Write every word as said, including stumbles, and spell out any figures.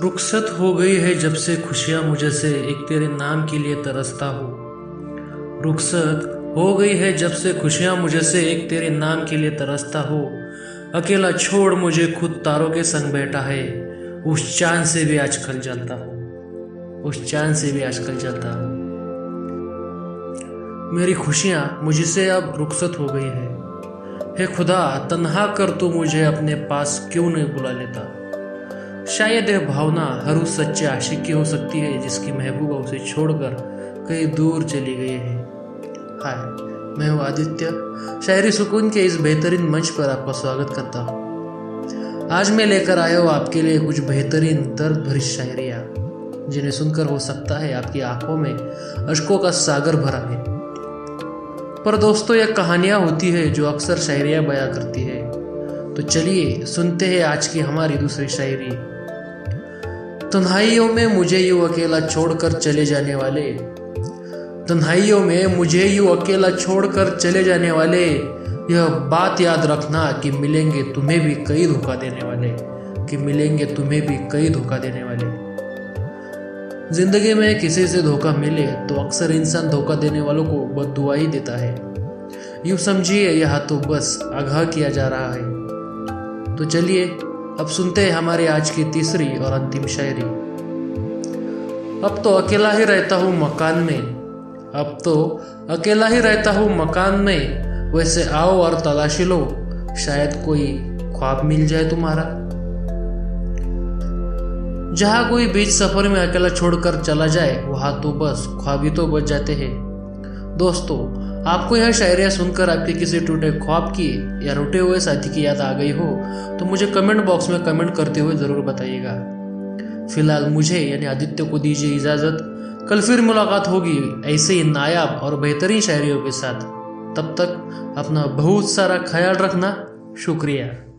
रुखसत हो गई है जब से खुशियाँ मुझे से, एक तेरे नाम के लिए तरसता हूँ। रुखसत हो गई है जब से खुशियाँ मुझे से, एक तेरे नाम के लिए तरसता हो। अकेला छोड़ मुझे खुद तारों के संग बैठा है, उस चांद से भी आजकल जलता हूँ, उस चांद से भी आजकल जलता हूँ। मेरी खुशियाँ मुझसे अब रुखसत हो गई है। हे खुदा तन्हा कर तू मुझे अपने पास क्यों नहीं बुला लेता। शायद यह भावना हर उस सच्चे आशिक की हो सकती है जिसकी महबूबा उसे छोड़कर कहीं दूर चली गई है। हाय, मैं हूँ आदित्य, शायरी सुकून के इस बेहतरीन मंच पर आपका स्वागत करता हूँ। आज मैं लेकर आया हूँ आपके लिए कुछ बेहतरीन दर्द भरी शायरियाँ, जिन्हें सुनकर हो सकता है आपकी आंखों में अश्कों का सागर भरा है। पर दोस्तों यह कहानियाँ होती है जो अक्सर शायरियाँ बयां करती है। तो चलिए सुनते हैं आज की हमारी दूसरी शायरी। तन्हाइयों में मुझे यूँ अकेला छोड़कर चले जाने वाले, तन्हाइयों में मुझे यूँ अकेला छोड़कर चले जाने वाले, यह बात याद रखना कि मिलेंगे तुम्हें भी कई धोखा देने वाले, कि मिलेंगे तुम्हें भी कई धोखा देने वाले। जिंदगी में किसी से धोखा मिले तो अक्सर इंसान धोखा देने वालों को बददुआ ही देता है। यूँ समझिए यह तो बस आगाह किया जा रहा है। तो चलिए अब सुनते हैं हमारे आज की तीसरी और अंतिम शायरी। अब तो अकेला ही रहता हूँ मकान में, अब तो अकेला ही रहता हूँ मकान में, वैसे आओ और तलाशी लो, शायद कोई ख्वाब मिल जाए तुम्हारा। जहाँ कोई बीच सफर में अकेला छोड़कर चला जाए, वहाँ तो बस ख्वाब ही तो बच जाते हैं। दोस्तों आपको यह शायरियाँ सुनकर आपके किसी टूटे ख्वाब की या रूठे हुए साथी की याद आ गई हो तो मुझे कमेंट बॉक्स में कमेंट करते हुए ज़रूर बताइएगा। फिलहाल मुझे यानी आदित्य को दीजिए इजाज़त। कल फिर मुलाकात होगी ऐसे ही नायाब और बेहतरीन शायरियों के साथ। तब तक अपना बहुत सारा ख्याल रखना। शुक्रिया।